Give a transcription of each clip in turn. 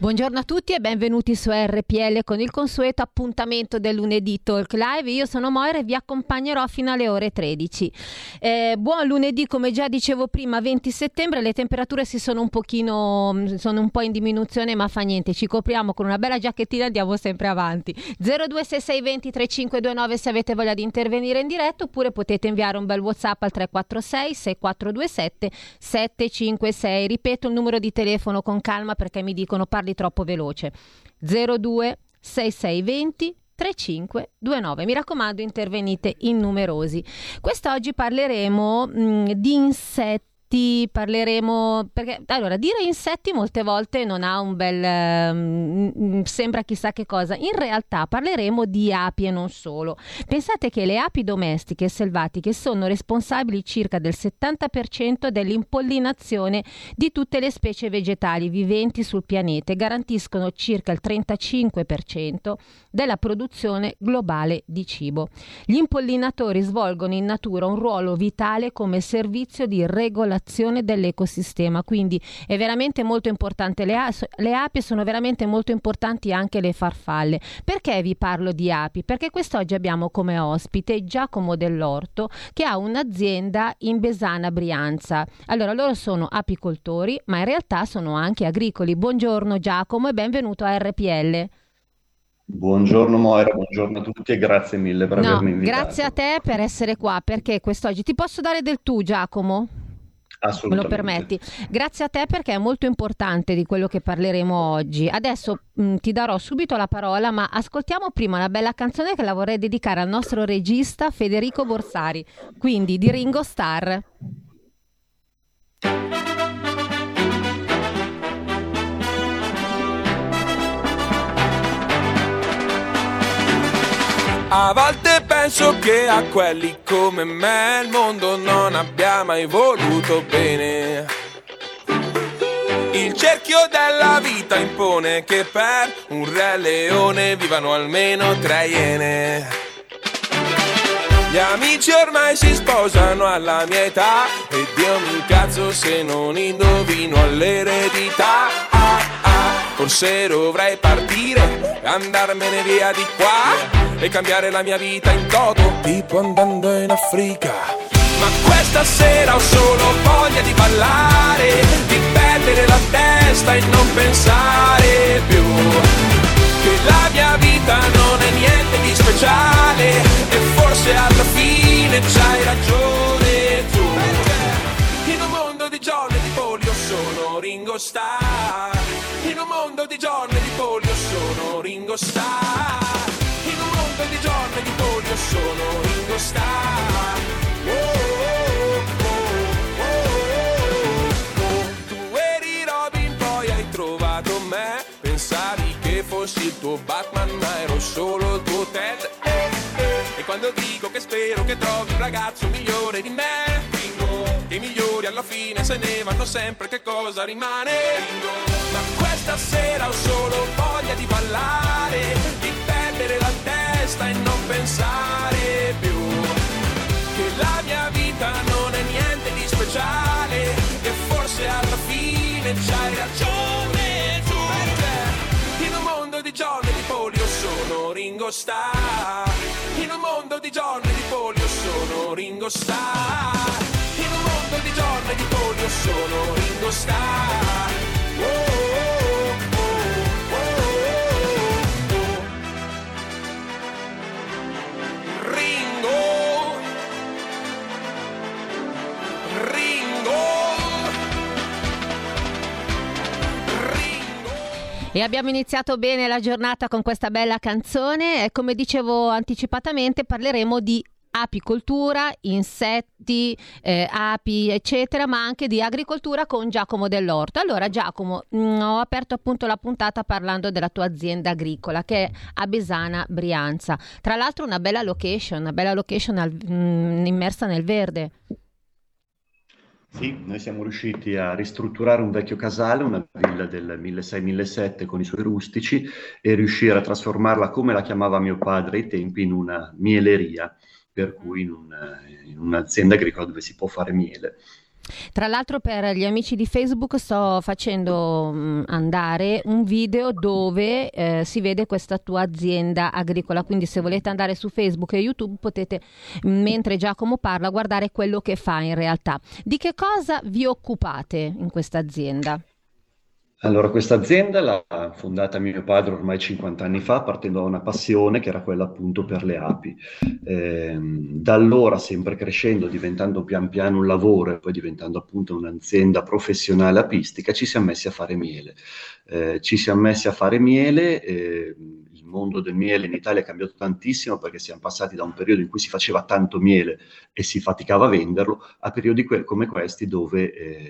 Buongiorno a tutti e benvenuti su RPL con il consueto appuntamento del lunedì Talk Live. Io sono Moira e vi accompagnerò fino alle ore 13. Buon lunedì, come già dicevo prima, 20 settembre. Le temperature sono un po' in diminuzione, ma fa niente. Ci copriamo con una bella giacchettina e andiamo sempre avanti. 0266203529 se avete voglia di intervenire in diretta, oppure potete inviare un bel WhatsApp al 346 6427 756. Ripeto il numero di telefono con calma perché mi dicono parli troppo veloce. 02 6620 3529. Mi raccomando, intervenite in numerosi. Quest'oggi parleremo di insetti, perché allora dire insetti molte volte non ha un bel sembra chissà che cosa. In realtà parleremo di api e non solo. Pensate che le api domestiche e selvatiche sono responsabili circa del 70% dell'impollinazione di tutte le specie vegetali viventi sul pianeta e garantiscono circa il 35% della produzione globale di cibo. Gli impollinatori svolgono in natura un ruolo vitale come servizio di regolazione dell'ecosistema, quindi è veramente molto importante. Le api sono veramente molto importanti, anche le farfalle. Perché vi parlo di api? Perché quest'oggi abbiamo come ospite Giacomo Dell'Orto, che ha un'azienda in Besana Brianza. Allora, loro sono apicoltori, ma in realtà sono anche agricoli. Buongiorno Giacomo e benvenuto a RPL. Buongiorno Moira, buongiorno a tutti e grazie mille per avermi invitato. Grazie a te per essere qua, perché quest'oggi ti posso dare del tu, Giacomo? Assolutamente. Me lo permetti? Grazie a te, perché è molto importante di quello che parleremo oggi. Adesso ti darò subito la parola, ma ascoltiamo prima una bella canzone che la vorrei dedicare al nostro regista Federico Borsari, quindi di Ringo Starr. A volte penso che a quelli come me il mondo non abbia mai voluto bene. Il cerchio della vita impone che per un re leone vivano almeno 3 iene. Gli amici ormai si sposano alla mia età e Dio mi incazzo se non indovino all'eredità. Forse dovrei partire, andarmene via di qua e cambiare la mia vita in toto, tipo andando in Africa. Ma questa sera ho solo voglia di ballare, di perdere la testa e non pensare più che la mia vita non è niente di speciale e forse alla fine c'hai ragione tu. In un mondo di giorni di polio sono Ringo Starr. In un mondo di giorni di polio sono Ringo Starr. In un mondo di giorni di polio sono Ringo Starr. Oh, oh, oh, oh, oh, oh. Tu eri Robin, poi hai trovato me. Pensavi che fossi il tuo Batman, ma ero solo il tuo Ted. E quando dico che spero che trovi un ragazzo migliore di me, Ringo, i migliori alla fine se ne vanno sempre, che cosa rimane? Ringo. Ma questa sera ho solo voglia di ballare, di perdere la testa e non pensare più che la mia vita non è niente di speciale e forse alla fine c'hai ragione tu. In un mondo di giorni di polio sono Ringo Starr. In un mondo di giorni di polio sono Ringo Starr. In un mondo di giorni di polio sono Ringo Starr. E abbiamo iniziato bene la giornata con questa bella canzone e, come dicevo anticipatamente, parleremo di apicoltura, insetti, api eccetera, ma anche di agricoltura con Giacomo Dell'Orto. Allora Giacomo, ho aperto appunto la puntata parlando della tua azienda agricola che è a Besana Brianza, tra l'altro una bella location immersa nel verde. Sì, noi siamo riusciti a ristrutturare un vecchio casale, una villa del 1600-1700 con i suoi rustici, e riuscire a trasformarla, come la chiamava mio padre ai tempi, in una mieleria, per cui in un'azienda agricola dove si può fare miele. Tra l'altro, per gli amici di Facebook sto facendo andare un video dove si vede questa tua azienda agricola, quindi se volete andare su Facebook e YouTube potete, mentre Giacomo parla, guardare quello che fa in realtà. Di che cosa vi occupate in questa azienda? Allora, questa azienda l'ha fondata mio padre ormai 50 anni fa, partendo da una passione che era quella appunto per le api. Da allora, sempre crescendo, diventando pian piano un lavoro e poi diventando appunto un'azienda professionale apistica, ci siamo messi a fare miele. Il mondo del miele in Italia è cambiato tantissimo, perché siamo passati da un periodo in cui si faceva tanto miele e si faticava a venderlo, a periodi come questi dove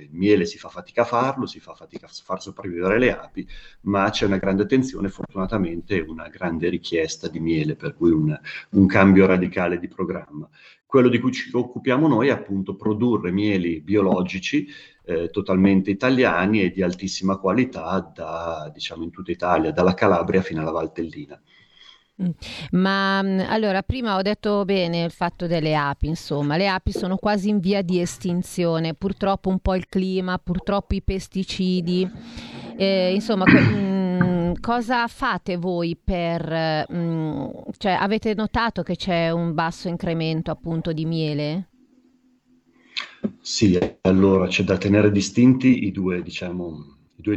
il miele si fa fatica a farlo, si fa fatica a far sopravvivere le api, ma c'è una grande attenzione, fortunatamente una grande richiesta di miele, per cui un cambio radicale di programma. Quello di cui ci occupiamo noi è appunto produrre mieli biologici totalmente italiani e di altissima qualità, in tutta Italia, dalla Calabria fino alla Valtellina. Ma allora, prima ho detto bene il fatto delle api, insomma, le api sono quasi in via di estinzione, purtroppo un po' il clima, purtroppo i pesticidi, insomma... Cosa fate voi per... cioè, avete notato che c'è un basso incremento appunto di miele? Sì, allora c'è da tenere distinti i due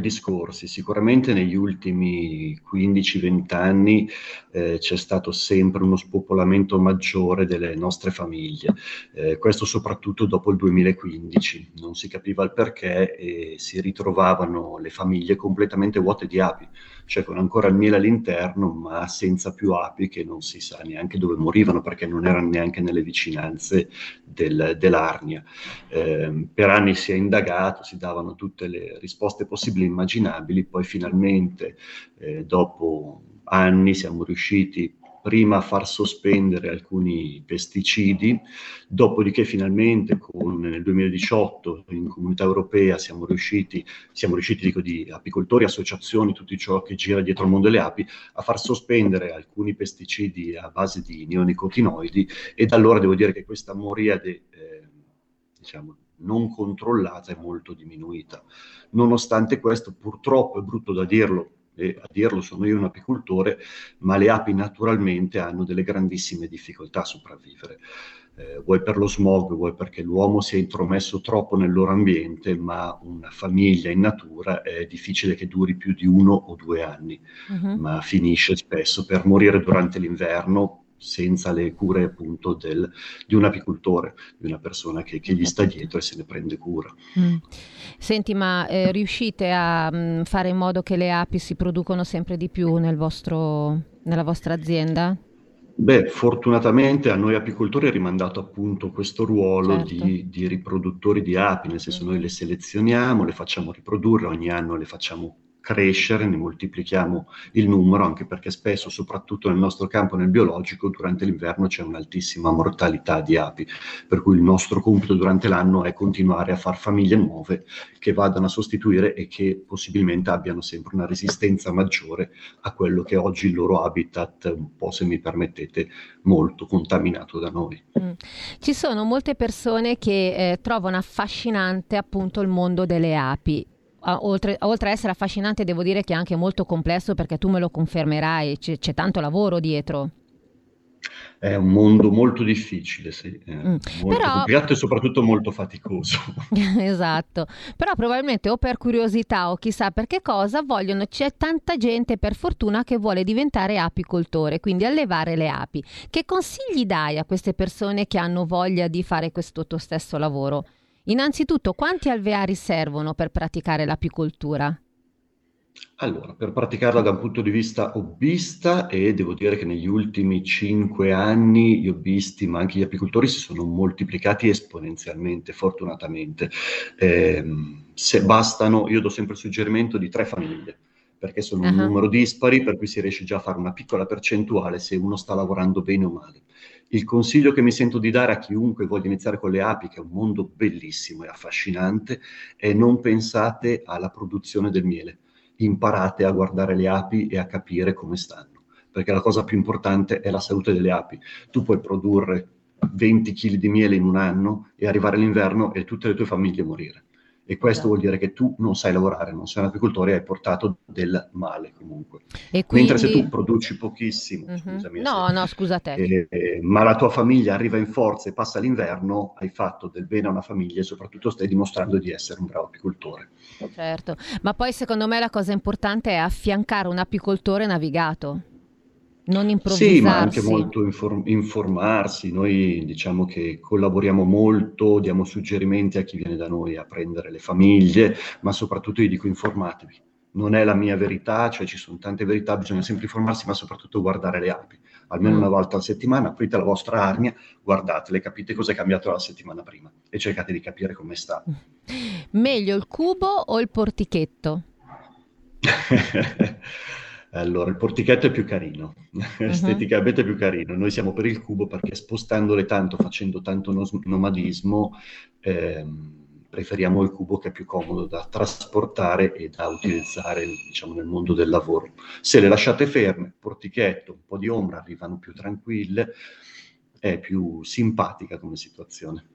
discorsi. Sicuramente negli ultimi 15-20 anni c'è stato sempre uno spopolamento maggiore delle nostre famiglie, questo soprattutto dopo il 2015, non si capiva il perché e si ritrovavano le famiglie completamente vuote di api, cioè con ancora il miele all'interno ma senza più api, che non si sa neanche dove morivano perché non erano neanche nelle vicinanze dell'Arnia. Per anni si è indagato, si davano tutte le risposte possibili immaginabili, poi finalmente dopo anni siamo riusciti prima a far sospendere alcuni pesticidi, dopodiché finalmente nel 2018 in comunità europea siamo riusciti dico, di apicoltori, associazioni, tutto ciò che gira dietro al mondo delle api, a far sospendere alcuni pesticidi a base di neonicotinoidi, e da allora devo dire che questa moriade non controllata è molto diminuita. Nonostante questo, purtroppo è brutto da dirlo, e a dirlo sono io un apicoltore, ma le api naturalmente hanno delle grandissime difficoltà a sopravvivere, vuoi per lo smog, vuoi perché l'uomo si è intromesso troppo nel loro ambiente, ma una famiglia in natura è difficile che duri più di 1 o 2 anni, ma finisce spesso per morire durante l'inverno, senza le cure appunto di un apicoltore, di una persona che gli sta dietro e se ne prende cura. Senti, ma riuscite a fare in modo che le api si producano sempre di più nella vostra azienda? Beh, fortunatamente a noi apicoltori è rimandato appunto questo ruolo, certo, di riproduttori di api, nel senso noi le selezioniamo, le facciamo riprodurre, ogni anno le facciamo crescere, ne moltiplichiamo il numero, anche perché spesso, soprattutto nel nostro campo, nel biologico, durante l'inverno c'è un'altissima mortalità di api, per cui il nostro compito durante l'anno è continuare a far famiglie nuove che vadano a sostituire e che possibilmente abbiano sempre una resistenza maggiore a quello che oggi il loro habitat, un po', se mi permettete, molto contaminato da noi. Ci sono molte persone che trovano affascinante appunto il mondo delle api. Oltre a essere affascinante, devo dire che è anche molto complesso, perché tu me lo confermerai, c'è tanto lavoro dietro. È un mondo molto difficile, sì. Molto complicato e soprattutto molto faticoso. Esatto, però probabilmente o per curiosità o chissà per che cosa vogliono, c'è tanta gente per fortuna che vuole diventare apicoltore, quindi allevare le api. Che consigli dai a queste persone che hanno voglia di fare questo tuo stesso lavoro? Innanzitutto, quanti alveari servono per praticare l'apicoltura? Allora, per praticarla da un punto di vista obbista, e devo dire che negli ultimi 5 anni gli hobbisti, ma anche gli apicoltori, si sono moltiplicati esponenzialmente, fortunatamente. Se bastano, io do sempre il suggerimento di 3 famiglie. perché sono un numero dispari, per cui si riesce già a fare una piccola percentuale se uno sta lavorando bene o male. Il consiglio che mi sento di dare a chiunque voglia iniziare con le api, che è un mondo bellissimo e affascinante, è: non pensate alla produzione del miele, imparate a guardare le api e a capire come stanno, perché la cosa più importante è la salute delle api. Tu puoi produrre 20 kg di miele in un anno e arrivare all'inverno e tutte le tue famiglie morire. E questo vuol dire che tu non sai lavorare, non sei un apicoltore e hai portato del male comunque. E quindi... Mentre se tu produci pochissimo, ma la tua famiglia arriva in forza e passa l'inverno, hai fatto del bene a una famiglia e soprattutto stai dimostrando di essere un bravo apicoltore. Certo, ma poi secondo me la cosa importante è affiancare un apicoltore navigato. Non improvvisarsi. Sì, ma anche molto informarsi. Noi diciamo che collaboriamo molto, diamo suggerimenti a chi viene da noi a prendere le famiglie, ma soprattutto io dico: informatevi. Non è la mia verità, cioè ci sono tante verità, bisogna sempre informarsi, ma soprattutto guardare le api. Almeno una volta alla settimana aprite la vostra arnia, guardatele, capite cosa è cambiato la settimana prima e cercate di capire come sta. Meglio il cubo o il portichetto? Allora, il portichetto è più carino, esteticamente è più carino. Noi siamo per il cubo perché spostandole tanto, facendo tanto nomadismo, preferiamo il cubo, che è più comodo da trasportare e da utilizzare, diciamo, nel mondo del lavoro. Se le lasciate ferme, portichetto, un po' di ombra, arrivano più tranquille, è più simpatica come situazione.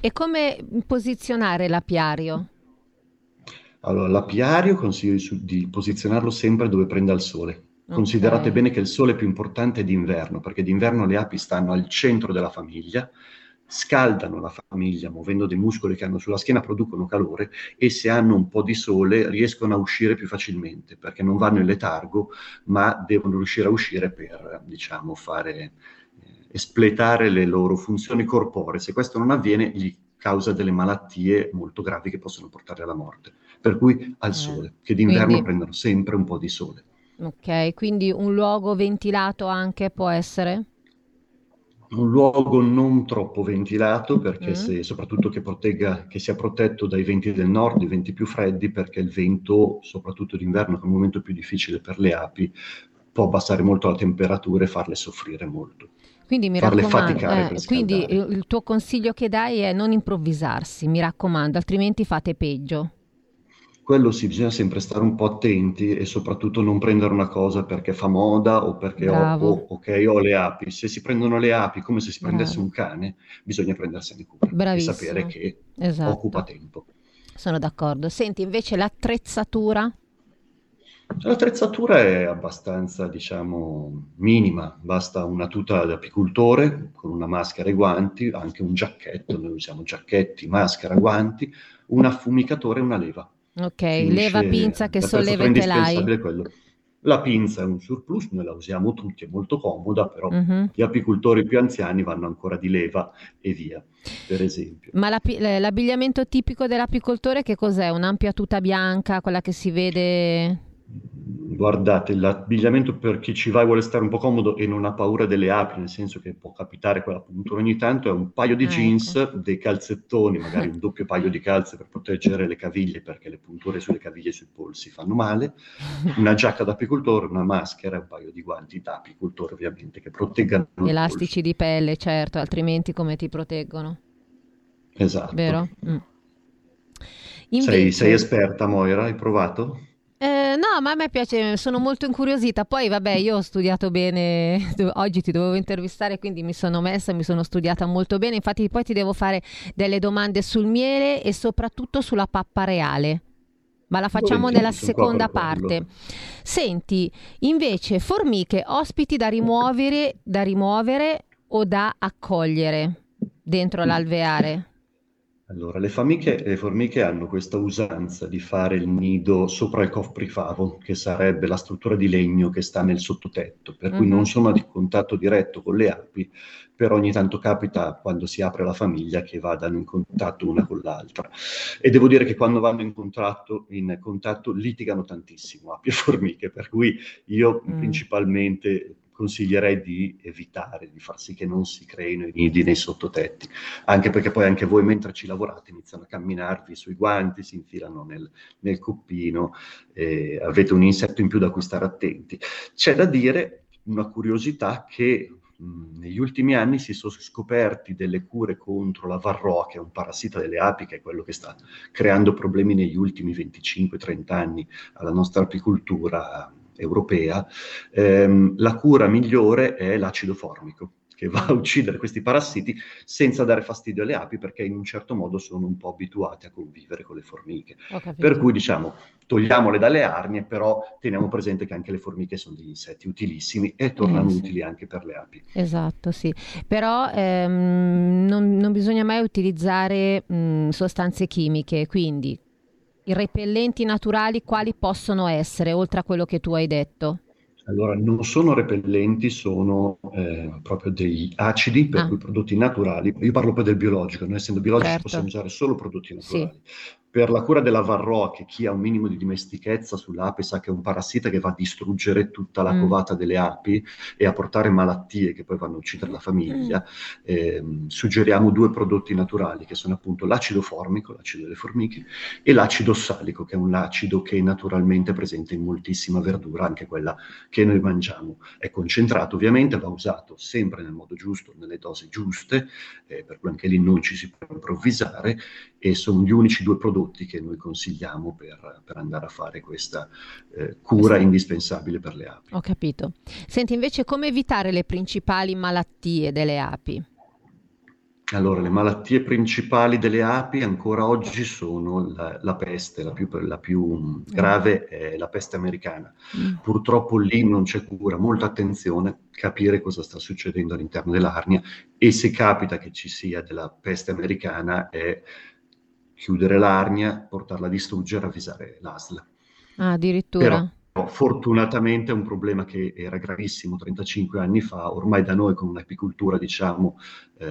E come posizionare l'apiario? Allora, l'apiario consiglio di posizionarlo sempre dove prenda il sole. Considerate bene che il sole più importante è d'inverno, perché d'inverno le api stanno al centro della famiglia, scaldano la famiglia muovendo dei muscoli che hanno sulla schiena, producono calore, e se hanno un po' di sole riescono a uscire più facilmente, perché non vanno in letargo, ma devono riuscire a uscire per, diciamo, fare espletare le loro funzioni corporee. Se questo non avviene, gli causa delle malattie molto gravi che possono portare alla morte. Per cui al sole, che d'inverno quindi... prendono sempre un po' di sole. Ok, quindi un luogo ventilato anche può essere? Un luogo non troppo ventilato, perché se, soprattutto che sia protetto dai venti del nord, i venti più freddi, perché il vento, soprattutto d'inverno, che è un momento più difficile per le api, può abbassare molto la temperatura e farle soffrire molto. Quindi mi farle faticare. Quindi il tuo consiglio che dai è non improvvisarsi, mi raccomando, altrimenti fate peggio. Quello sì, bisogna sempre stare un po' attenti e soprattutto non prendere una cosa perché fa moda o perché ho le api. Se si prendono le api come se si prendesse un cane, bisogna prendersene cura. Bravissimo. E sapere che occupa tempo. Sono d'accordo. Senti, invece l'attrezzatura? L'attrezzatura è abbastanza, diciamo, minima, basta una tuta da apicoltore con una maschera e guanti, anche un giacchetto, noi usiamo giacchetti, maschera, guanti, un affumicatore e una leva. Ok, leva, pinza che solleva i telai. La pinza è un surplus, noi la usiamo tutti, è molto comoda, però gli apicoltori più anziani vanno ancora di leva e via, per esempio. Ma l'abbigliamento tipico dell'apicoltore che cos'è? Un'ampia tuta bianca, quella che si vede... Guardate, l'abbigliamento per chi ci va e vuole stare un po' comodo e non ha paura delle api, nel senso che può capitare quella puntura ogni tanto, è un paio di jeans, dei calzettoni, magari un doppio paio di calze per proteggere le caviglie, perché le punture sulle caviglie e sui polsi fanno male, una giacca da apicoltore, una maschera e un paio di guanti da apicoltore, ovviamente, che proteggano elastici di pelle, certo, altrimenti come ti proteggono? Esatto. Vero? Invece... Sei esperta, Moira? Hai provato? No, ma a me piace, sono molto incuriosita. Poi vabbè, io ho studiato bene, oggi ti dovevo intervistare, quindi mi sono studiata molto bene. Infatti poi ti devo fare delle domande sul miele e soprattutto sulla pappa reale, ma la facciamo nella seconda parte. Senti, invece, formiche, ospiti da rimuovere o da accogliere dentro l'alveare? Allora, le formiche hanno questa usanza di fare il nido sopra il coprifavo, che sarebbe la struttura di legno che sta nel sottotetto, per cui non sono a contatto diretto con le api, però ogni tanto capita, quando si apre la famiglia, che vadano in contatto una con l'altra. E devo dire che quando vanno in contatto litigano tantissimo, api e formiche, per cui io principalmente... consiglierei di evitare, di far sì che non si creino i nidi nei sottotetti, anche perché poi anche voi mentre ci lavorate iniziano a camminarvi sui guanti, si infilano nel coppino, avete un insetto in più da cui stare attenti. C'è da dire una curiosità che negli ultimi anni si sono scoperti delle cure contro la Varroa, che è un parassita delle api, che è quello che sta creando problemi negli ultimi 25-30 anni alla nostra apicoltura europea. La cura migliore è l'acido formico, che va a uccidere questi parassiti senza dare fastidio alle api, perché in un certo modo sono un po' abituate a convivere con le formiche. Per cui diciamo, togliamole dalle arnie, però teniamo presente che anche le formiche sono degli insetti utilissimi e tornano utili anche per le api. Esatto, sì. Però non bisogna mai utilizzare sostanze chimiche, quindi i repellenti naturali quali possono essere, oltre a quello che tu hai detto? Allora, non sono repellenti, sono proprio degli acidi, per cui prodotti naturali. Io parlo poi del biologico, noi essendo biologici possiamo usare solo prodotti naturali. Sì. Per la cura della Varroa, che chi ha un minimo di dimestichezza sull'ape sa che è un parassita che va a distruggere tutta la covata delle api e a portare malattie che poi vanno a uccidere la famiglia, suggeriamo due prodotti naturali, che sono appunto l'acido formico, l'acido delle formiche, e l'acido ossalico, che è un acido che naturalmente è presente in moltissima verdura, anche quella che noi mangiamo. È concentrato ovviamente, va usato sempre nel modo giusto, nelle dosi giuste, per cui anche lì non ci si può improvvisare, e sono gli unici due prodotti che noi consigliamo per andare a fare questa cura indispensabile per le api. Ho capito. Senti, invece, come evitare le principali malattie delle api? Allora, le malattie principali delle api ancora oggi sono la peste, la più grave è la peste americana. Purtroppo lì non c'è cura, molta attenzione, capire cosa sta succedendo all'interno dell'arnia, e se capita che ci sia della peste americana è chiudere l'arnia, portarla a distruggere, avvisare l'ASL. Addirittura. Però, fortunatamente è un problema che era gravissimo 35 anni fa, ormai da noi con un'apicoltura diciamo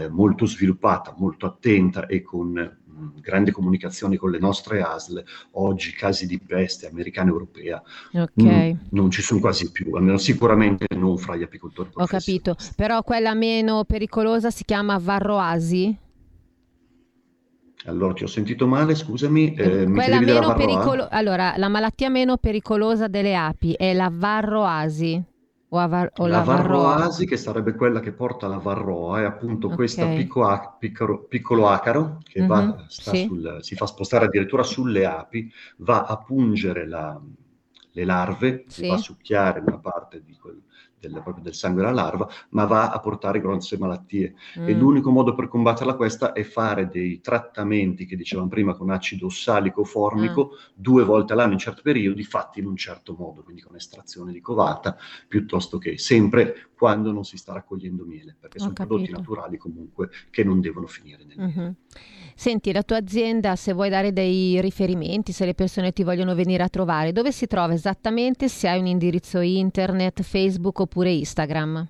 molto sviluppata, molto attenta e con grande comunicazione con le nostre ASL, oggi casi di peste americana e europea non ci sono quasi più, almeno sicuramente non fra gli apicoltori professionisti. Ho capito, però quella meno pericolosa si chiama Varroasi? Allora, ti ho sentito male, scusami. Mi chiedevi della Varroa? Allora, la malattia meno pericolosa delle api è la Varroasi. La Varroasi, che sarebbe quella che porta la Varroa, è appunto questo piccolo acaro che si fa spostare addirittura sulle api, va a pungere le larve, va a succhiare una parte di quel proprio del sangue della larva, ma va a portare grosse malattie. E l'unico modo per combatterla questa è fare dei trattamenti che dicevamo prima con acido ossalico formico 2 volte all'anno in certi periodi, fatti in un certo modo, quindi con estrazione di covata, piuttosto che sempre quando non si sta raccogliendo miele, perché sono prodotti naturali comunque che non devono finire nel miele. Senti, la tua azienda, se vuoi dare dei riferimenti, se le persone ti vogliono venire a trovare, dove si trova esattamente, se hai un indirizzo internet, Facebook oppure Instagram?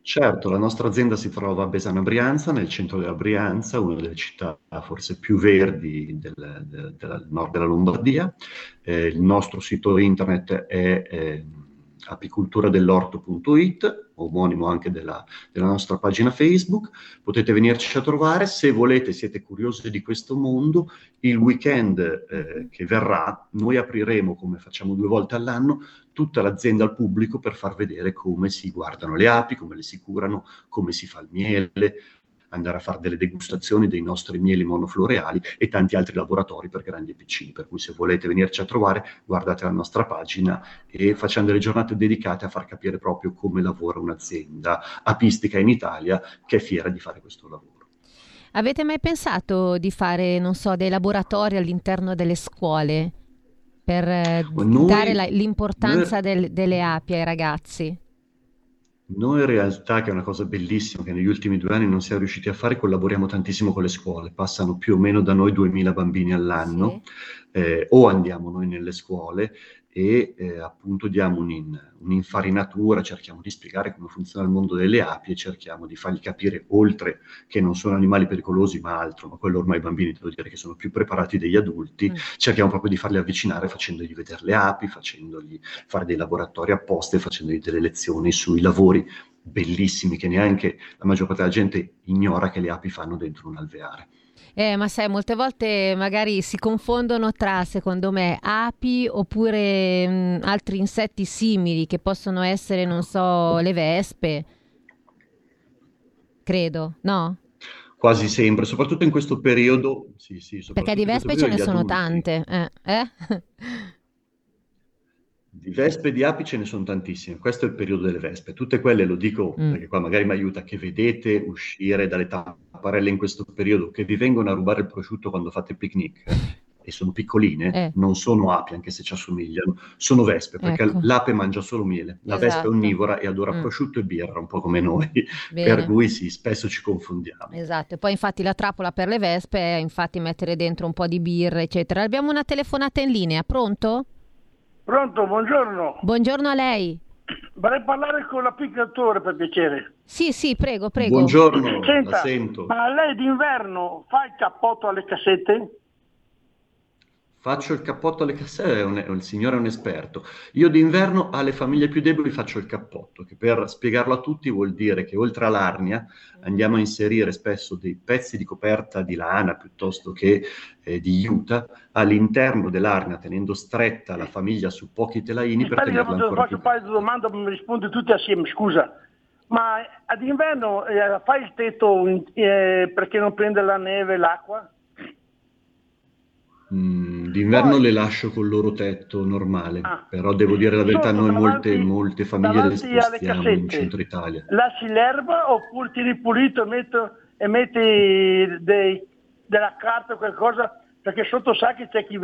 Certo, la nostra azienda si trova a Besana Brianza, nel centro della Brianza, una delle città forse più verdi del nord della Lombardia. Il nostro sito internet è apicoltura dell'orto.it, omonimo anche della nostra pagina Facebook. Potete venirci a trovare se volete, siete curiosi di questo mondo. Il weekend che verrà noi apriremo, come facciamo 2 volte all'anno, tutta l'azienda al pubblico per far vedere come si guardano le api, come le si curano, come si fa il miele, andare a fare delle degustazioni dei nostri mieli monofloreali e tanti altri laboratori per grandi e piccini, per cui se volete venirci a trovare guardate la nostra pagina e facciamo delle giornate dedicate a far capire proprio come lavora un'azienda apistica in Italia che è fiera di fare questo lavoro. Avete mai pensato di fare, non so, dei laboratori all'interno delle scuole per dare l'importanza delle api ai ragazzi? Noi in realtà, che è una cosa bellissima che negli ultimi 2 anni non siamo riusciti a fare, collaboriamo tantissimo con le scuole, passano più o meno da noi 2000 bambini all'anno o andiamo noi nelle scuole e appunto diamo un'infarinatura, cerchiamo di spiegare come funziona il mondo delle api e cerchiamo di fargli capire, oltre che non sono animali pericolosi ma altro, ma quello ormai i bambini devo dire che sono più preparati degli adulti, cerchiamo proprio di farli avvicinare facendogli vedere le api, facendogli fare dei laboratori apposta e facendogli delle lezioni sui lavori bellissimi che neanche la maggior parte della gente ignora che le api fanno dentro un alveare. Ma sai, molte volte magari si confondono tra, secondo me, api oppure altri insetti simili che possono essere, non so, le vespe, credo, no? Quasi sempre, soprattutto in questo periodo, sì, perché di vespe ce ne sono adulti. Tante, Di vespe e di api ce ne sono tantissime, questo è il periodo delle vespe, tutte quelle, lo dico perché qua magari mi aiuta, che vedete uscire dalle tapparelle in questo periodo, che vi vengono a rubare il prosciutto quando fate picnic, e sono piccoline, non sono api anche se ci assomigliano, sono vespe, perché l'ape mangia solo miele, la vespa è onnivora e adora prosciutto e birra, un po' come noi, per cui sì, spesso ci confondiamo. Esatto, e poi infatti la trappola per le vespe è infatti mettere dentro un po' di birra, eccetera. Abbiamo una telefonata in linea, pronto? Pronto, buongiorno. Buongiorno a lei. Vorrei parlare con l'apicatore per piacere. Sì, prego. Buongiorno, senta, la sento. Ma lei d'inverno fa il cappotto alle cassette? Faccio il cappotto alle cassette, il signore è un esperto. Io d'inverno alle famiglie più deboli faccio il cappotto, che per spiegarlo a tutti vuol dire che oltre all'arnia andiamo a inserire spesso dei pezzi di coperta di lana piuttosto che di juta all'interno dell'arnia, tenendo stretta la famiglia su pochi telaini per tenerla ancora più. Faccio un paio di domande, mi rispondi tutti assieme, scusa. Ma ad inverno fai il tetto perché non prende la neve, l'acqua? D'inverno le lascio col loro tetto normale, però devo dire la verità, noi molte famiglie le spostiamo in centro Italia. Lasci l'erba oppure ti ripulito e metti della carta o qualcosa, perché sotto sa che c'è chi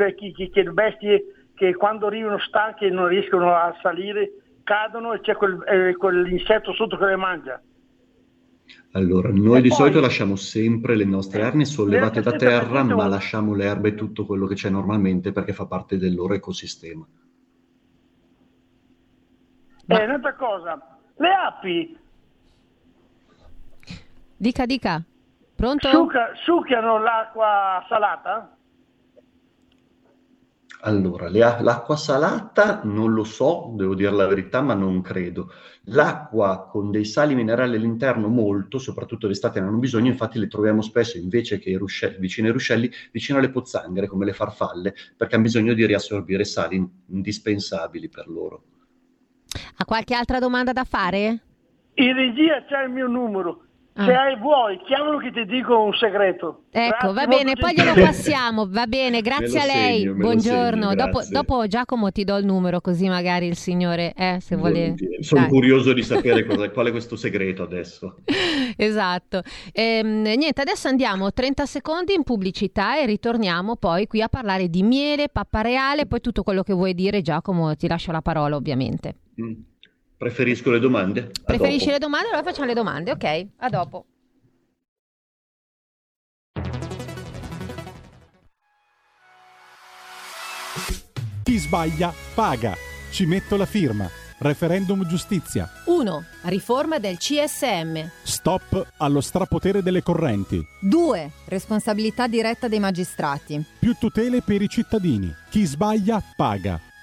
bestie che quando arrivano stanche e non riescono a salire cadono e c'è quell'insetto sotto che le mangia. Allora, noi di solito lasciamo sempre le nostre arnie sollevate da terra, ma lasciamo l'erba e tutto quello che c'è normalmente perché fa parte del loro ecosistema. Un'altra cosa, le api. Dica. Pronto? Succhiano l'acqua salata? Allora, l'acqua salata non lo so, devo dire la verità, ma non credo. L'acqua con dei sali minerali all'interno molto, soprattutto d'estate ne hanno bisogno, infatti le troviamo spesso invece che vicino ai ruscelli, vicino alle pozzanghere, come le farfalle, perché hanno bisogno di riassorbire sali indispensabili per loro. Ha qualche altra domanda da fare? In regia c'è il mio numero. Se vuoi, chiamalo che ti dico un segreto. Ecco, grazie, va bene, poi glielo passiamo, va bene, grazie a lei, buongiorno. Dopo Giacomo ti do il numero così magari il signore, se vuole. Sono curioso di sapere qual è questo segreto adesso. Esatto. Niente, adesso andiamo 30 secondi in pubblicità e ritorniamo poi qui a parlare di miele, pappareale, poi tutto quello che vuoi dire, Giacomo, ti lascio la parola ovviamente. Preferisco le domande. Preferisci le domande? Allora facciamo le domande, ok? A dopo. Chi sbaglia paga. Ci metto la firma. Referendum giustizia. 1. Riforma del CSM. Stop allo strapotere delle correnti. 2. Responsabilità diretta dei magistrati. Più tutele per i cittadini. Chi sbaglia paga.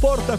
Porta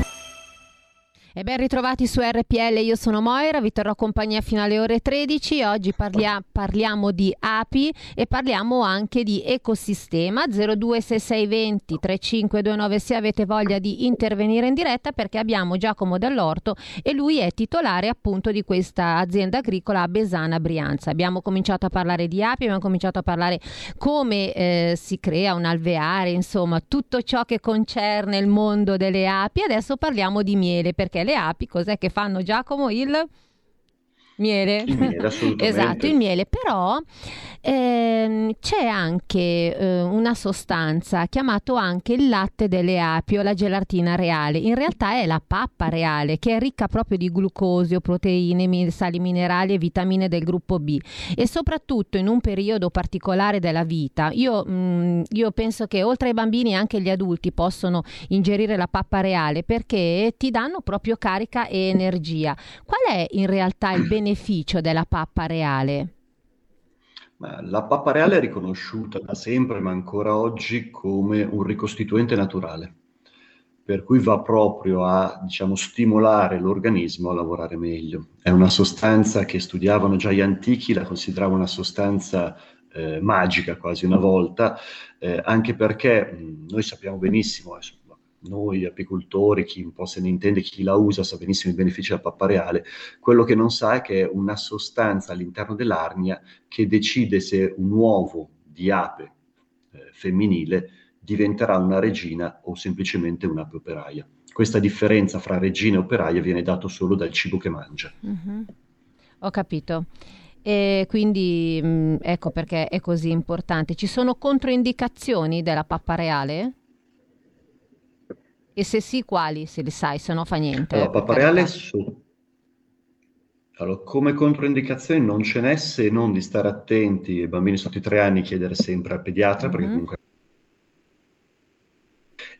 E ben ritrovati su RPL, io sono Moira, vi terrò compagnia fino alle ore 13, oggi parliamo di api e parliamo anche di ecosistema. 026620 3529 se avete voglia di intervenire in diretta, perché abbiamo Giacomo Dell'Orto e lui è titolare appunto di questa azienda agricola a Besana Brianza. Abbiamo cominciato a parlare di api, abbiamo cominciato a parlare come si crea un alveare, insomma tutto ciò che concerne il mondo delle api. Adesso parliamo di miele, perché le api cos'è che fanno, Giacomo? Il miele, assolutamente. Esatto, il miele, però c'è anche una sostanza chiamato anche il latte delle api o la gelatina reale. In realtà è la pappa reale, che è ricca proprio di glucosio, proteine, sali minerali e vitamine del gruppo B, e soprattutto in un periodo particolare della vita. Io penso che oltre ai bambini anche gli adulti possono ingerire la pappa reale, perché ti danno proprio carica e energia. Qual è in realtà il beneficio della pappa reale? La pappa reale è riconosciuta da sempre, ma ancora oggi, come un ricostituente naturale, per cui va proprio a, diciamo, stimolare l'organismo a lavorare meglio. È una sostanza che studiavano già gli antichi, la consideravano una sostanza magica quasi una volta, anche perché noi sappiamo benissimo, noi apicoltori, chi un po' se ne intende, chi la usa, sa benissimo i benefici della pappa reale. Quello che non sa è che è una sostanza all'interno dell'arnia che decide se un uovo di ape femminile diventerà una regina o semplicemente un'ape operaia. Questa differenza fra regina e operaia viene data solo dal cibo che mangia. Mm-hmm. Ho capito. E quindi ecco perché è così importante. Ci sono controindicazioni della pappa reale? E se sì, quali? Se li sai, se no fa niente. Allora, pappa reale come controindicazione non ce n'è, se non di stare attenti ai bambini sotto i 3 anni, chiedere sempre al pediatra, mm-hmm, perché comunque,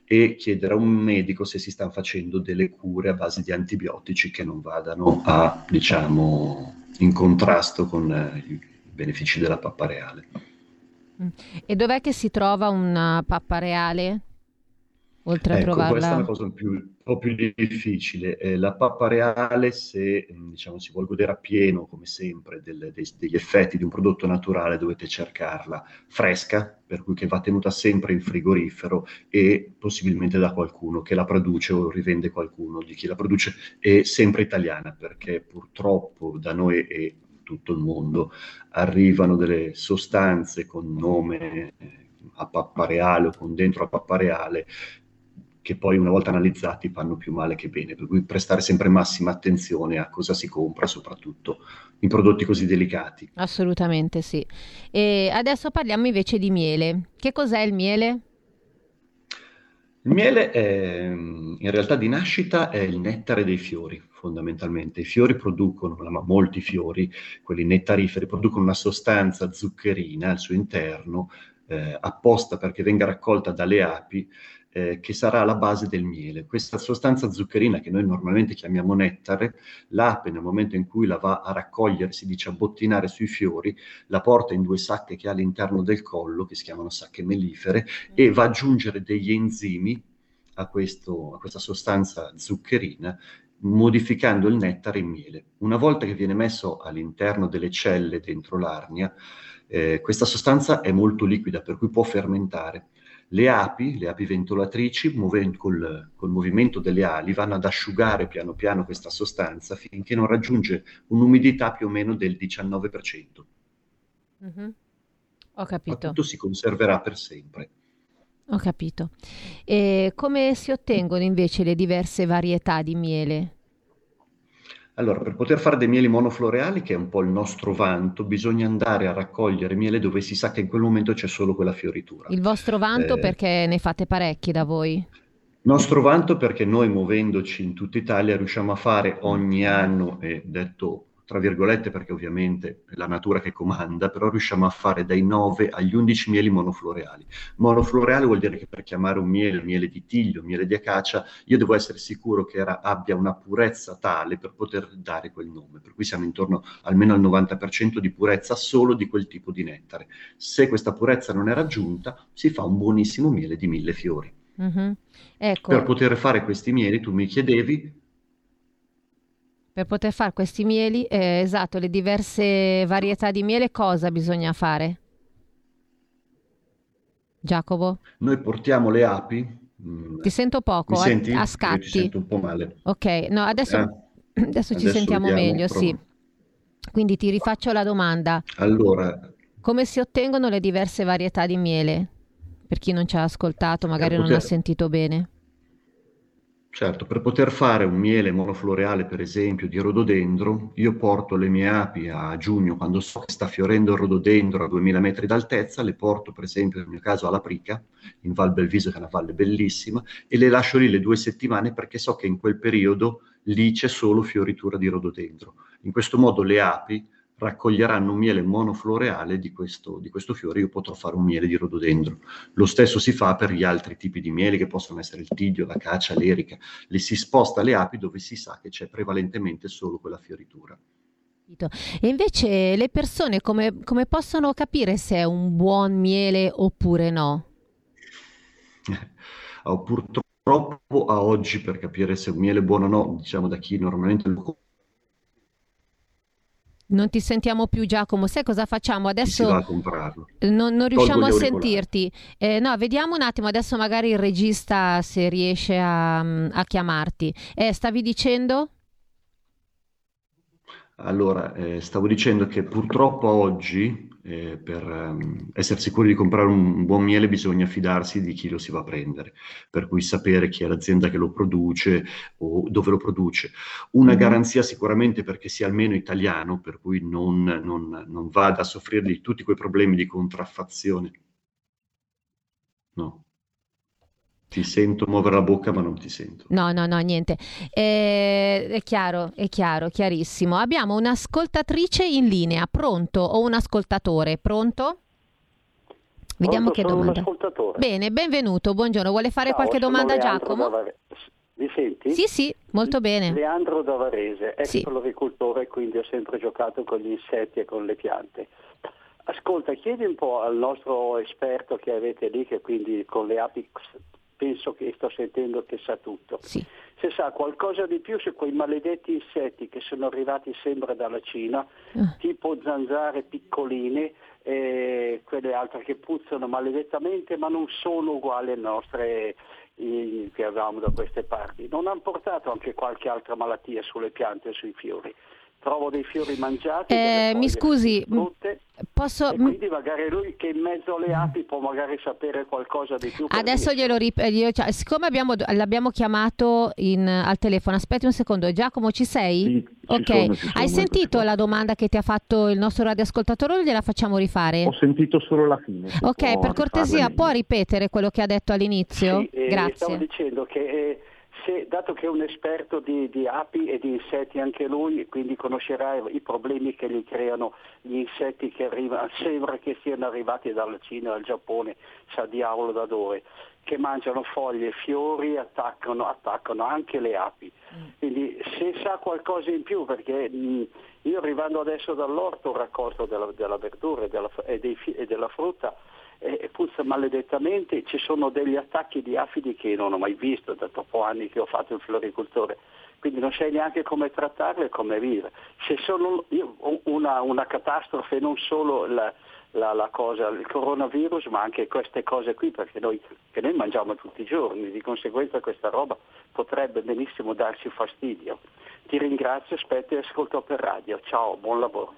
e chiedere a un medico se si stanno facendo delle cure a base di antibiotici che non vadano a, in contrasto con i benefici della pappa reale. E dov'è che si trova una pappa reale? Oltre a trovarla... Questa è una cosa un po' più difficile. La pappa reale, se si vuol godere appieno, come sempre, degli effetti di un prodotto naturale, dovete cercarla fresca, per cui che va tenuta sempre in frigorifero e possibilmente da qualcuno che la produce o rivende qualcuno di chi la produce, e sempre italiana, perché purtroppo da noi e tutto il mondo arrivano delle sostanze con nome a pappa reale o con dentro a pappa reale, che poi una volta analizzati fanno più male che bene, per cui prestare sempre massima attenzione a cosa si compra, soprattutto in prodotti così delicati. Assolutamente sì. E adesso parliamo invece di miele. Che cos'è il miele? Il miele è, in realtà di nascita, è il nettare dei fiori, fondamentalmente. I fiori producono, ma molti fiori, quelli nettariferi, producono una sostanza zuccherina al suo interno, apposta perché venga raccolta dalle api, che sarà la base del miele. Questa sostanza zuccherina, che noi normalmente chiamiamo nettare, l'ape nel momento in cui la va a raccogliere, si dice a bottinare sui fiori, la porta in 2 sacche che ha all'interno del collo, che si chiamano sacche mellifere, e va ad aggiungere degli enzimi a questa sostanza zuccherina, modificando il nettare in miele. Una volta che viene messo all'interno delle celle dentro l'arnia, questa sostanza è molto liquida, per cui può fermentare. Le api ventolatrici, col movimento delle ali, vanno ad asciugare piano piano questa sostanza finché non raggiunge un'umidità più o meno del 19%. Mm-hmm. Ho capito. Ma tutto si conserverà per sempre. Ho capito. E come si ottengono invece le diverse varietà di miele? Allora, per poter fare dei mieli monofloreali, che è un po' il nostro vanto, bisogna andare a raccogliere miele dove si sa che in quel momento c'è solo quella fioritura. Il vostro vanto perché ne fate parecchi da voi? Nostro vanto perché noi, muovendoci in tutta Italia, riusciamo a fare ogni anno, e detto tra virgolette perché ovviamente è la natura che comanda, però riusciamo a fare dai 9 agli 11 mieli monofloreali. Monofloreale vuol dire che, per chiamare un miele, miele di tiglio, miele di acacia, io devo essere sicuro che abbia una purezza tale per poter dare quel nome, per cui siamo intorno almeno al 90% di purezza solo di quel tipo di nettare. Se questa purezza non è raggiunta, si fa un buonissimo miele di 1000 fiori. Mm-hmm. Ecco. Per poter fare questi mieli, tu mi chiedevi... Per poter fare questi mieli, esatto, le diverse varietà di miele, cosa bisogna fare? Giacomo? Noi portiamo le api. Ti sento poco, senti? A scatti. Ti sento un po' male. Ok, no, adesso ci sentiamo meglio, sì. Quindi ti rifaccio la domanda. Allora, come si ottengono le diverse varietà di miele? Per chi non ci ha ascoltato, magari non ha sentito bene. Certo, per poter fare un miele monofloreale, per esempio, di rododendro, io porto le mie api a giugno, quando so che sta fiorendo il rododendro a 2000 metri d'altezza, le porto, per esempio, nel mio caso, all'Aprica, in Val Belviso, che è una valle bellissima, e le lascio lì le 2 settimane perché so che in quel periodo lì c'è solo fioritura di rododendro. In questo modo le api raccoglieranno un miele monofloreale di questo fiore, io potrò fare un miele di rododendro. Lo stesso si fa per gli altri tipi di miele, che possono essere il tiglio, la acacia, l'erica. Le si sposta alle api dove si sa che c'è prevalentemente solo quella fioritura. E invece le persone come possono capire se è un buon miele oppure no? Oh, purtroppo a oggi, per capire se un miele è buono o no, diciamo, da chi normalmente lo... Non ti sentiamo più, Giacomo. Sai cosa facciamo? Adesso si va a comprarlo. Non riusciamo a sentirti. No, vediamo un attimo. Adesso magari il regista, se riesce a chiamarti. Stavi dicendo? Allora, stavo dicendo che purtroppo oggi, per essere sicuri di comprare un buon miele, bisogna fidarsi di chi lo si va a prendere, per cui sapere chi è l'azienda che lo produce o dove lo produce. Una garanzia sicuramente perché sia almeno italiano, per cui non vada a soffrire di tutti quei problemi di contraffazione. No. Ti sento muovere la bocca, ma non ti sento. No, niente. È chiaro, chiarissimo. Abbiamo un'ascoltatrice in linea, pronto? O un ascoltatore, pronto? Vediamo che domanda. Bene, benvenuto, buongiorno. Vuole fare qualche domanda, Giacomo? Mi senti? Sì, molto bene. Leandro Davarese, floricoltore, quindi ho sempre giocato con gli insetti e con le piante. Ascolta, chiedi un po' al nostro esperto che avete lì, che quindi con le api... penso che sto sentendo che sa tutto. Sì. Se sa qualcosa di più su quei maledetti insetti che sono arrivati sembra dalla Cina, tipo zanzare piccoline e quelle altre che puzzano maledettamente ma non sono uguali alle nostre che avevamo da queste parti. Non hanno portato anche qualche altra malattia sulle piante e sui fiori? Trovo dei fiori mangiati. Mi scusi, posso... E quindi magari lui, che in mezzo alle api, può magari sapere qualcosa di più. Adesso glielo ripeto. Siccome l'abbiamo chiamato al telefono, aspetti un secondo. Giacomo, ci sei? Sì, ok. Ci sono. Hai sentito la domanda che ti ha fatto il nostro radioascoltatore o gliela facciamo rifare? Ho sentito solo la fine. Ok, per cortesia, può ripetere quello che ha detto all'inizio? Sì, grazie. Stavo dicendo che... Se, dato che è un esperto di api e di insetti anche lui, quindi conoscerà i problemi che gli creano gli insetti che sembra che siano arrivati dalla Cina, dal Giappone, sa diavolo da dove, che mangiano foglie, fiori, attaccano anche le api. Quindi se sa qualcosa in più, perché io arrivando adesso dall'orto ho raccolto della verdura e della frutta, puzza maledettamente, ci sono degli attacchi di afidi che non ho mai visto, da troppo anni che ho fatto il floricoltore, quindi non sai neanche come trattarle e come vivere. Se sono una catastrofe, non solo la cosa, il coronavirus, ma anche queste cose qui, perché noi mangiamo tutti i giorni, di conseguenza questa roba potrebbe benissimo darci fastidio. Ti ringrazio, aspetto e ascolto per radio. Ciao, buon lavoro.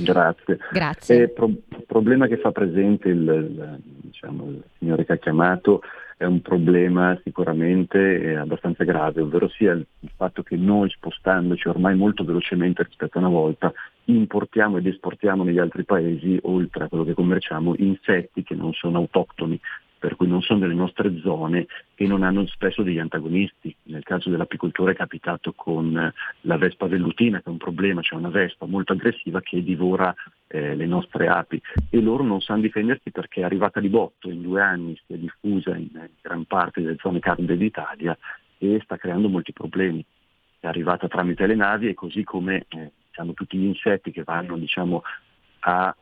Grazie. Il problema che fa presente il signore che ha chiamato è un problema sicuramente abbastanza grave, ovvero sia il fatto che noi, spostandoci ormai molto velocemente rispetto a una volta, importiamo ed esportiamo negli altri paesi, oltre a quello che commerciamo, insetti che non sono autoctoni, per cui non sono delle nostre zone e non hanno spesso degli antagonisti. Nel caso dell'apicoltura è capitato con la vespa velutina, che è un problema, cioè una vespa molto aggressiva che divora le nostre api, e loro non sanno difendersi perché è arrivata di botto, in 2 anni si è diffusa in gran parte delle zone calde d'Italia e sta creando molti problemi. È arrivata tramite le navi, e così come tutti gli insetti che vanno a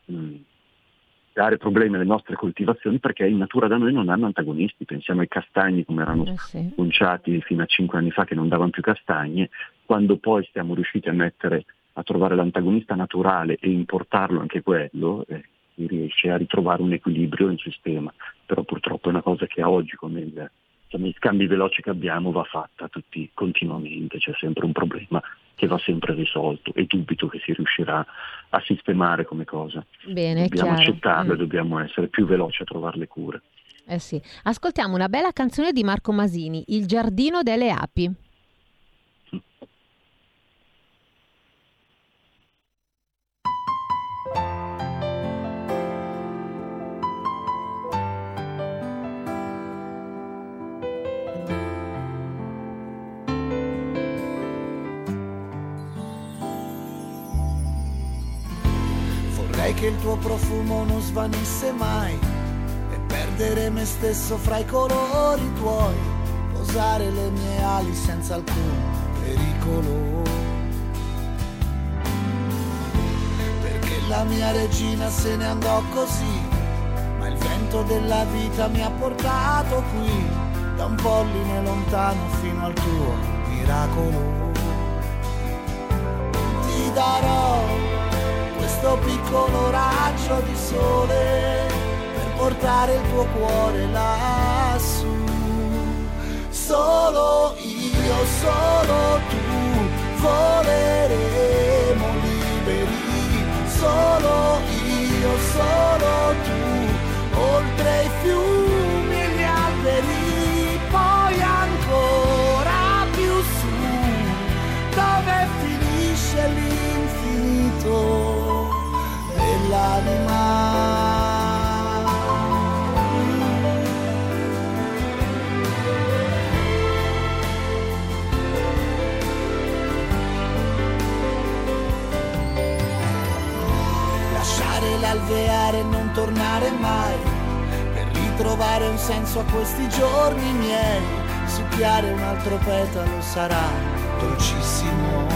dare problemi alle nostre coltivazioni, perché in natura da noi non hanno antagonisti. Pensiamo ai castagni, come erano conciati fino a 5 anni fa, che non davano più castagne. Quando poi siamo riusciti a trovare l'antagonista naturale e importarlo anche quello, si riesce a ritrovare un equilibrio in sistema. Però purtroppo è una cosa che oggi, con gli scambi veloci che abbiamo, va fatta tutti continuamente. C'è sempre un problema che va sempre risolto, e dubito che si riuscirà a sistemare come cosa. Bene, dobbiamo accettarlo e dobbiamo essere più veloci a trovare le cure. Sì. Ascoltiamo una bella canzone di Marco Masini, Il giardino delle api. Che il tuo profumo non svanisse mai, e perdere me stesso fra i colori tuoi, posare le mie ali senza alcun pericolo, perché la mia regina se ne andò così, ma il vento della vita mi ha portato qui, da un polline lontano fino al tuo miracolo. Ti darò questo piccolo raggio di sole per portare il tuo cuore lassù. Solo io, solo tu, voleremo liberi. Solo io, solo tu, oltre i fiumi e gli alberi, poi ancora più su, dove finisce l'infinito dell'anima. Lasciare l'alveare e non tornare mai, per ritrovare un senso a questi giorni miei, succhiare un altro petalo sarà dolcissimo.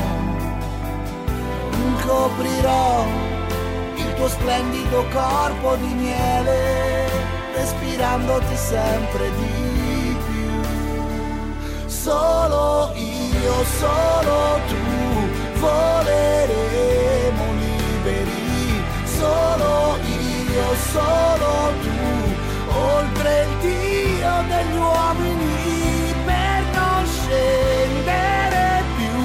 Coprirò tuo splendido corpo di miele, respirandoti sempre di più. Solo io, solo tu, voleremo liberi. Solo io, solo tu, oltre il Dio degli uomini, per non scendere più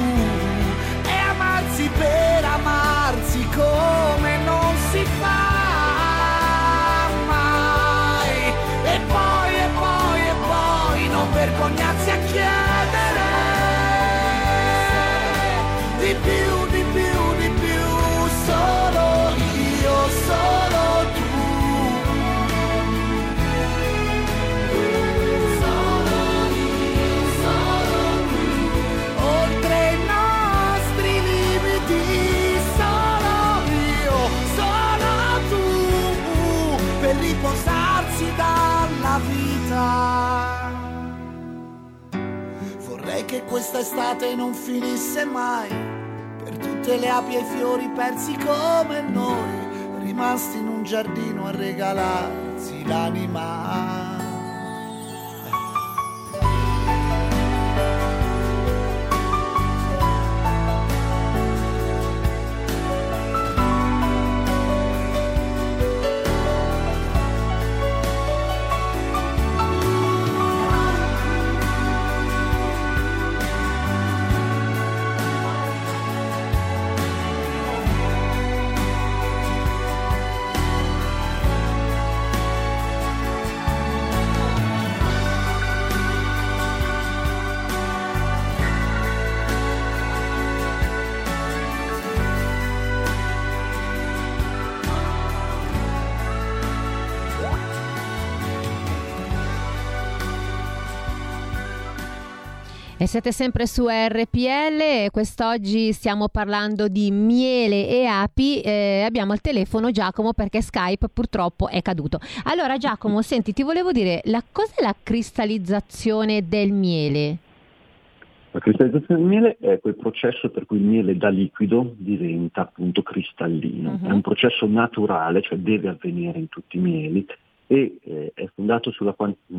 e amarsi per amarsi come si fa mai, e poi, e poi, e poi non vergognarsi a chiedere di più, di più, di più. Solo io, solo tu, solo io, solo tu, oltre i nostri limiti. Riposarsi dalla vita. Vorrei che questa estate non finisse mai, per tutte le api e i fiori persi come noi, rimasti in un giardino a regalare spezzi l'anima. E siete sempre su RPL e quest'oggi stiamo parlando di miele e api. Abbiamo al telefono Giacomo perché Skype purtroppo è caduto. Allora Giacomo, senti, ti volevo dire, cos'è la cristallizzazione del miele? La cristallizzazione del miele è quel processo per cui il miele da liquido diventa appunto cristallino. È un processo naturale, cioè deve avvenire in tutti i mieli. E è fondato sulla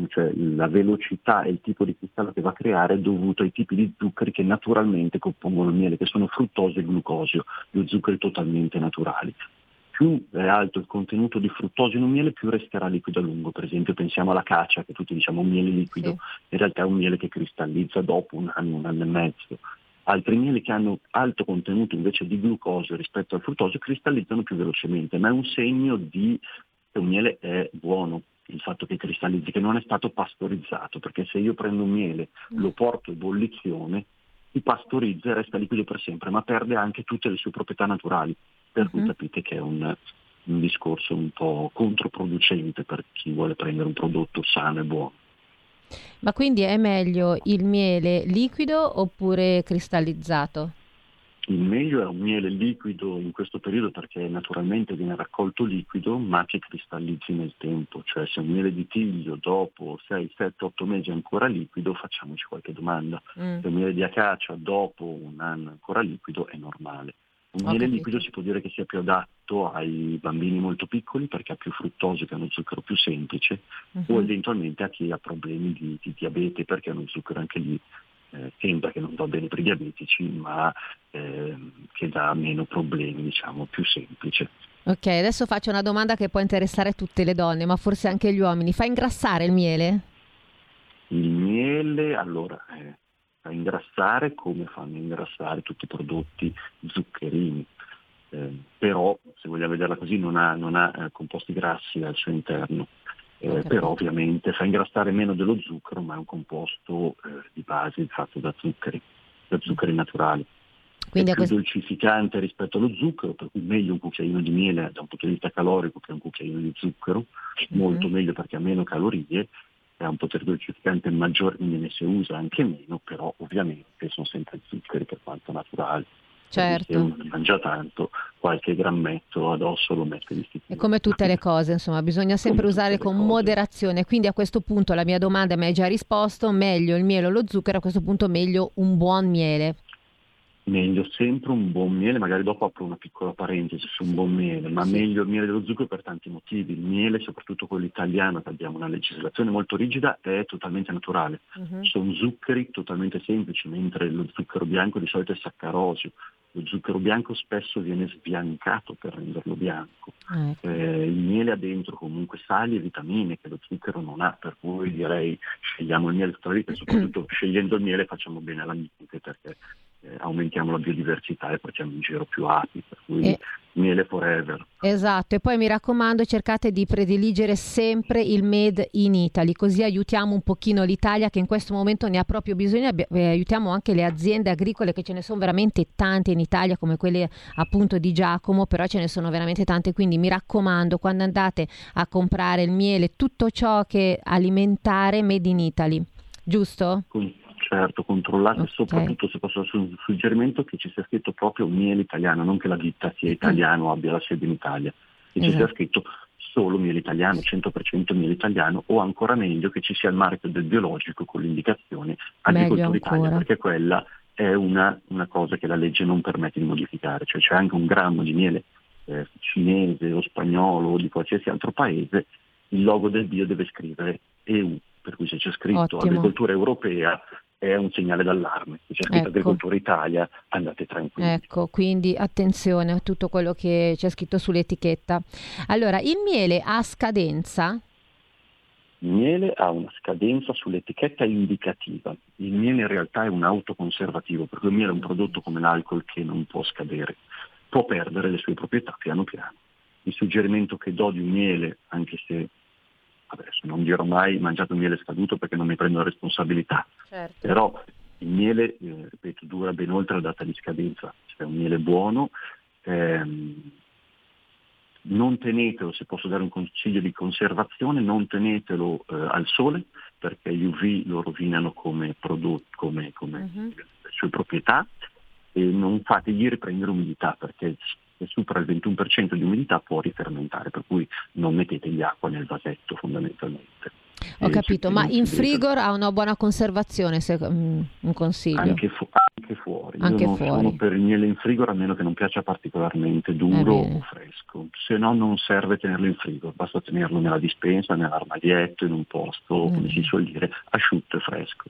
cioè la velocità e il tipo di cristallo che va a creare è dovuto ai tipi di zuccheri che naturalmente compongono il miele, che sono fruttosio e glucosio, due zuccheri totalmente naturali. Più è alto il contenuto di fruttosio in un miele, più resterà liquido a lungo. Per esempio pensiamo alla caccia, che tutti diciamo un miele liquido, sì. In realtà è un miele che cristallizza dopo un anno e mezzo. Altri mieli che hanno alto contenuto invece di glucosio rispetto al fruttosio cristallizzano più velocemente, ma è un segno di un miele è buono, il fatto che cristallizzi, che non è stato pastorizzato, perché se io prendo un miele, lo porto a ebollizione, si pastorizza e resta liquido per sempre, ma perde anche tutte le sue proprietà naturali, per cui capite che è un discorso un po' controproducente per chi vuole prendere un prodotto sano e buono. Ma quindi è meglio il miele liquido oppure cristallizzato? Il meglio è un miele liquido in questo periodo perché naturalmente viene raccolto liquido ma che cristallizzi nel tempo, cioè se un miele di tiglio dopo 6, 7, 8 mesi è ancora liquido facciamoci qualche domanda, se un miele di acacia dopo un anno è ancora liquido è normale. Miele liquido si può dire che sia più adatto ai bambini molto piccoli perché ha più fruttosio che è uno zucchero più semplice o eventualmente a chi ha problemi di diabete perché è uno zucchero anche lì. Sembra che non va bene per i diabetici ma che dà meno problemi, diciamo, più semplice. Ok, adesso faccio una domanda che può interessare tutte le donne ma forse anche gli uomini. Fa ingrassare il miele? Il miele, allora, fa ingrassare come fanno ingrassare tutti i prodotti zuccherini. Però, se vogliamo vederla così, non ha composti grassi al suo interno. Però ovviamente fa ingrassare meno dello zucchero ma è un composto di base fatto da zuccheri naturali. Quindi è più dolcificante rispetto allo zucchero, per cui meglio un cucchiaino di miele da un punto di vista calorico che un cucchiaino di zucchero, molto meglio perché ha meno calorie, ha un potere dolcificante maggiore, quindi ne si usa anche meno, però ovviamente sono sempre zuccheri per quanto naturali. Certo. Se uno mangia tanto, qualche grammetto addosso lo mette di sicuro. E come tutte le cose, insomma, bisogna sempre usare con moderazione. Quindi a questo punto la mia domanda mi hai già risposto: meglio il miele o lo zucchero? A questo punto meglio un buon miele. Meglio sempre un buon miele, magari dopo apro una piccola parentesi su un buon miele, ma meglio il miele dello zucchero per tanti motivi. Il miele, soprattutto quello italiano, che abbiamo una legislazione molto rigida, è totalmente naturale. Sono zuccheri totalmente semplici, mentre lo zucchero bianco di solito è saccarosio. Lo zucchero bianco spesso viene sbiancato per renderlo bianco. Il miele ha dentro comunque sali e vitamine che lo zucchero non ha, per cui direi scegliamo il miele tutta la vita, soprattutto scegliendo il miele facciamo bene all'ambiente perché aumentiamo la biodiversità e facciamo in giro più api, per cui miele forever. Esatto, e poi mi raccomando cercate di prediligere sempre il made in Italy, così aiutiamo un pochino l'Italia che in questo momento ne ha proprio bisogno, aiutiamo anche le aziende agricole che ce ne sono veramente tante in Italia come quelle appunto di Giacomo, però ce ne sono veramente tante, quindi mi raccomando quando andate a comprare il miele, tutto ciò che alimentare made in Italy, giusto? Certo, controllate soprattutto se posso un suggerimento che ci sia scritto proprio miele italiano, non che la ditta sia italiana o abbia la sede in Italia, che ci sia scritto solo miele italiano, 100% miele italiano o ancora meglio che ci sia il marchio del biologico con l'indicazione Agricoltura Italia, perché quella è una cosa che la legge non permette di modificare, cioè c'è anche un grammo di miele cinese o spagnolo o di qualsiasi altro paese il logo del bio deve scrivere EU, per cui se c'è scritto Ottimo. Agricoltura europea è un segnale d'allarme, se c'è scritto ecco. Agricoltura Italia andate tranquilli. Ecco, quindi attenzione a tutto quello che c'è scritto sull'etichetta. Allora, il miele ha scadenza? Il miele ha una scadenza sull'etichetta indicativa, il miele in realtà è un autoconservativo, perché il miele è un prodotto come l'alcol che non può scadere, può perdere le sue proprietà piano piano. Il suggerimento che do di un miele, anche se adesso non dirò mai mangiate un miele scaduto perché non mi prendo la responsabilità, certo. Però il miele, ripeto, dura ben oltre la data di scadenza, cioè un miele buono, non tenetelo, se posso dare un consiglio di conservazione, non tenetelo al sole, perché gli UV lo rovinano come prodotto, come le sue proprietà, e non fategli riprendere umidità, perché se supera il 21% di umidità può rifermentare, per cui non mettetegli acqua nel vasetto fondamentalmente. Ho capito, ma in frigor ha una buona conservazione, se un consiglio? Anche fuori, anche io non fuori. Sono per il miele in frigor a meno che non piaccia particolarmente duro o fresco, se no non serve tenerlo in frigor, basta tenerlo nella dispensa, nell'armadietto, in un posto, come si suol dire, asciutto e fresco.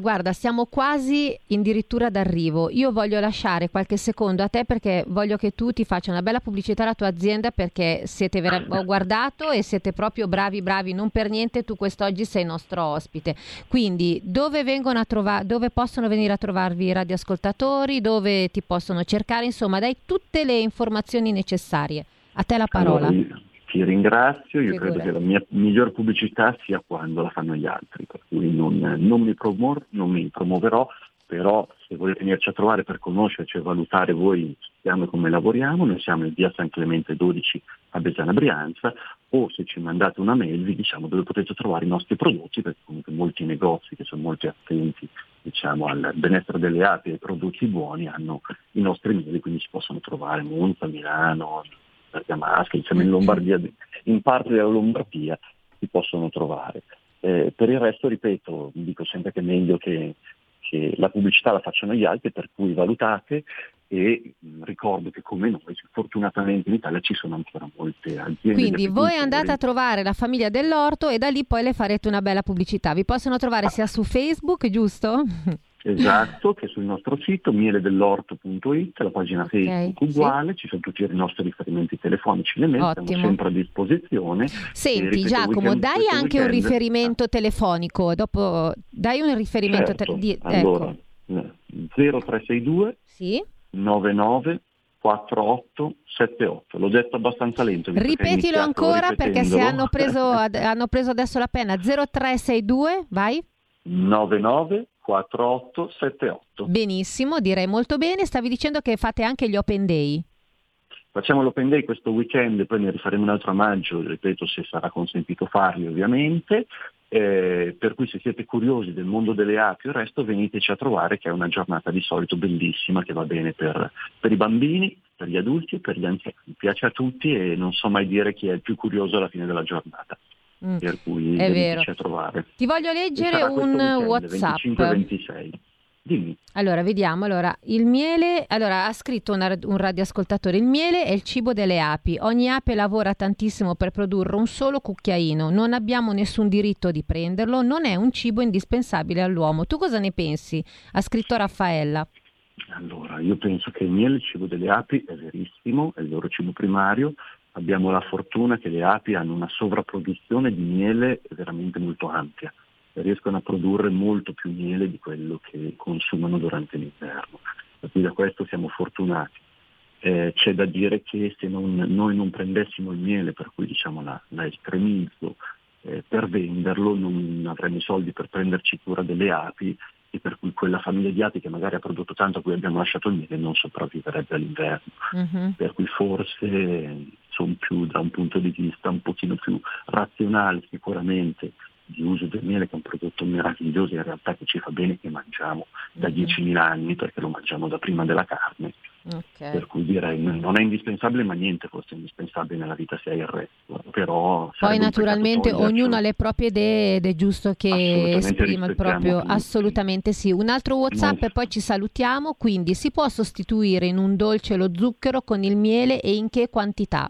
Guarda, siamo quasi addirittura d'arrivo, io voglio lasciare qualche secondo a te perché voglio che tu ti faccia una bella pubblicità alla tua azienda, perché siete ho guardato e siete proprio bravi, non per niente tu quest'oggi sei nostro ospite. Quindi dove possono venire a trovarvi i radioascoltatori, dove ti possono cercare, insomma dai tutte le informazioni necessarie, a te la parola. Allora, ti ringrazio, io credo che la mia miglior pubblicità sia quando la fanno gli altri, per cui non mi promuoverò, però se volete venirci a trovare per conoscerci e valutare voi come lavoriamo, noi siamo in via San Clemente 12 a Besana Brianza, o se ci mandate una mail vi diciamo dove potete trovare i nostri prodotti, perché comunque molti negozi che sono molto attenti al benessere delle api e ai prodotti buoni hanno i nostri mieli, quindi si possono trovare Monza, Milano, Bergamasca, diciamo in Lombardia, in parte della Lombardia si possono trovare. Per il resto, ripeto, vi dico sempre che è meglio che la pubblicità la facciano gli altri, per cui valutate, e ricordo che come noi fortunatamente in Italia ci sono ancora molte aziende. Quindi voi andate a trovare la famiglia Dell'Orto e da lì poi le farete una bella pubblicità. Vi possono trovare sia su Facebook, giusto? Esatto, che sul nostro sito mieledell'orto.it, la pagina Facebook uguale, sì. Ci sono tutti i nostri riferimenti telefonici, le mettiamo sempre a disposizione. Senti, Giacomo, dai anche un riferimento telefonico, dopo dai un riferimento Allora, 0362 sì? 99 4878, l'ho detto abbastanza lento. Ripetilo ancora perché se hanno preso adesso la penna. 0362, vai? 99 4878. Benissimo, direi molto bene. Stavi dicendo che fate anche gli open day. Facciamo l'open day questo weekend e poi ne rifaremo un altro a maggio, ripeto, se sarà consentito farli ovviamente. Per cui se siete curiosi del mondo delle api e il resto, veniteci a trovare, che è una giornata di solito bellissima, che va bene per i bambini, per gli adulti e per gli anziani, piace a tutti e non so mai dire chi è il più curioso alla fine della giornata. Per cui veniteci a trovare. Ti voglio leggere un weekend, WhatsApp 25-26. Dimmi. Allora vediamo, il miele, ha scritto un radioascoltatore: il miele è il cibo delle api, ogni ape lavora tantissimo per produrre un solo cucchiaino, non abbiamo nessun diritto di prenderlo, non è un cibo indispensabile all'uomo. Tu cosa ne pensi? Ha scritto Raffaella. Allora, io penso che il miele, il cibo delle api, è verissimo, è il loro cibo primario. Abbiamo la fortuna che le api hanno una sovrapproduzione di miele veramente molto ampia, riescono a produrre molto più miele di quello che consumano durante l'inverno, quindi da questo siamo fortunati. C'è da dire che se noi non prendessimo il miele, per cui diciamo la estremizzo per venderlo, non avremmo i soldi per prenderci cura delle api, e per cui quella famiglia di api che magari ha prodotto tanto a cui abbiamo lasciato il miele non sopravviverebbe all'inverno. Per cui forse sono più, da un punto di vista un pochino più razionale sicuramente, di uso del miele, che è un prodotto meraviglioso in realtà, che ci fa bene, che mangiamo da 10.000 anni perché lo mangiamo da prima della carne, per cui direi non è indispensabile, ma niente forse è indispensabile nella vita sia il resto, però poi naturalmente ognuno ha le proprie idee ed è giusto che esprima il proprio tutti. Assolutamente sì. Un altro WhatsApp e poi ci salutiamo. Quindi si può sostituire in un dolce lo zucchero con il miele e in che quantità?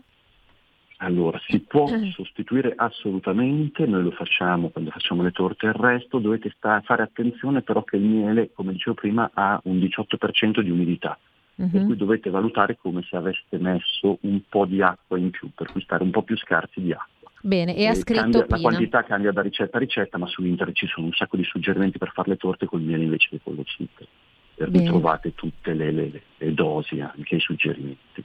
Allora, si può sostituire assolutamente, noi lo facciamo quando facciamo le torte, il resto dovete fare attenzione però che il miele, come dicevo prima, ha un 18% di umidità, per cui dovete valutare come se aveste messo un po' di acqua in più, per cui stare un po' più scarsi di acqua. Bene, e ha scritto Pina. La quantità cambia da ricetta a ricetta, ma su internet ci sono un sacco di suggerimenti per fare le torte col miele invece che con lo zucchero, per cui trovate tutte le dosi, anche i suggerimenti.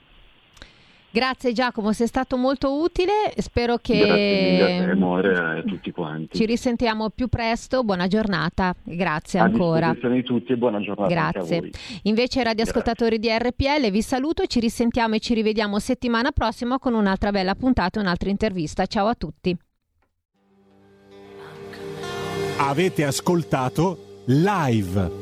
Grazie Giacomo, sei stato molto utile, spero che grazie mille a tutti quanti. Ci risentiamo più presto, buona giornata, grazie ancora. A disposizione di tutti e buona giornata anche a voi. Invece radioascoltatori di RPL vi saluto, ci risentiamo e ci rivediamo settimana prossima con un'altra bella puntata, un'altra intervista. Ciao a tutti. Avete ascoltato Live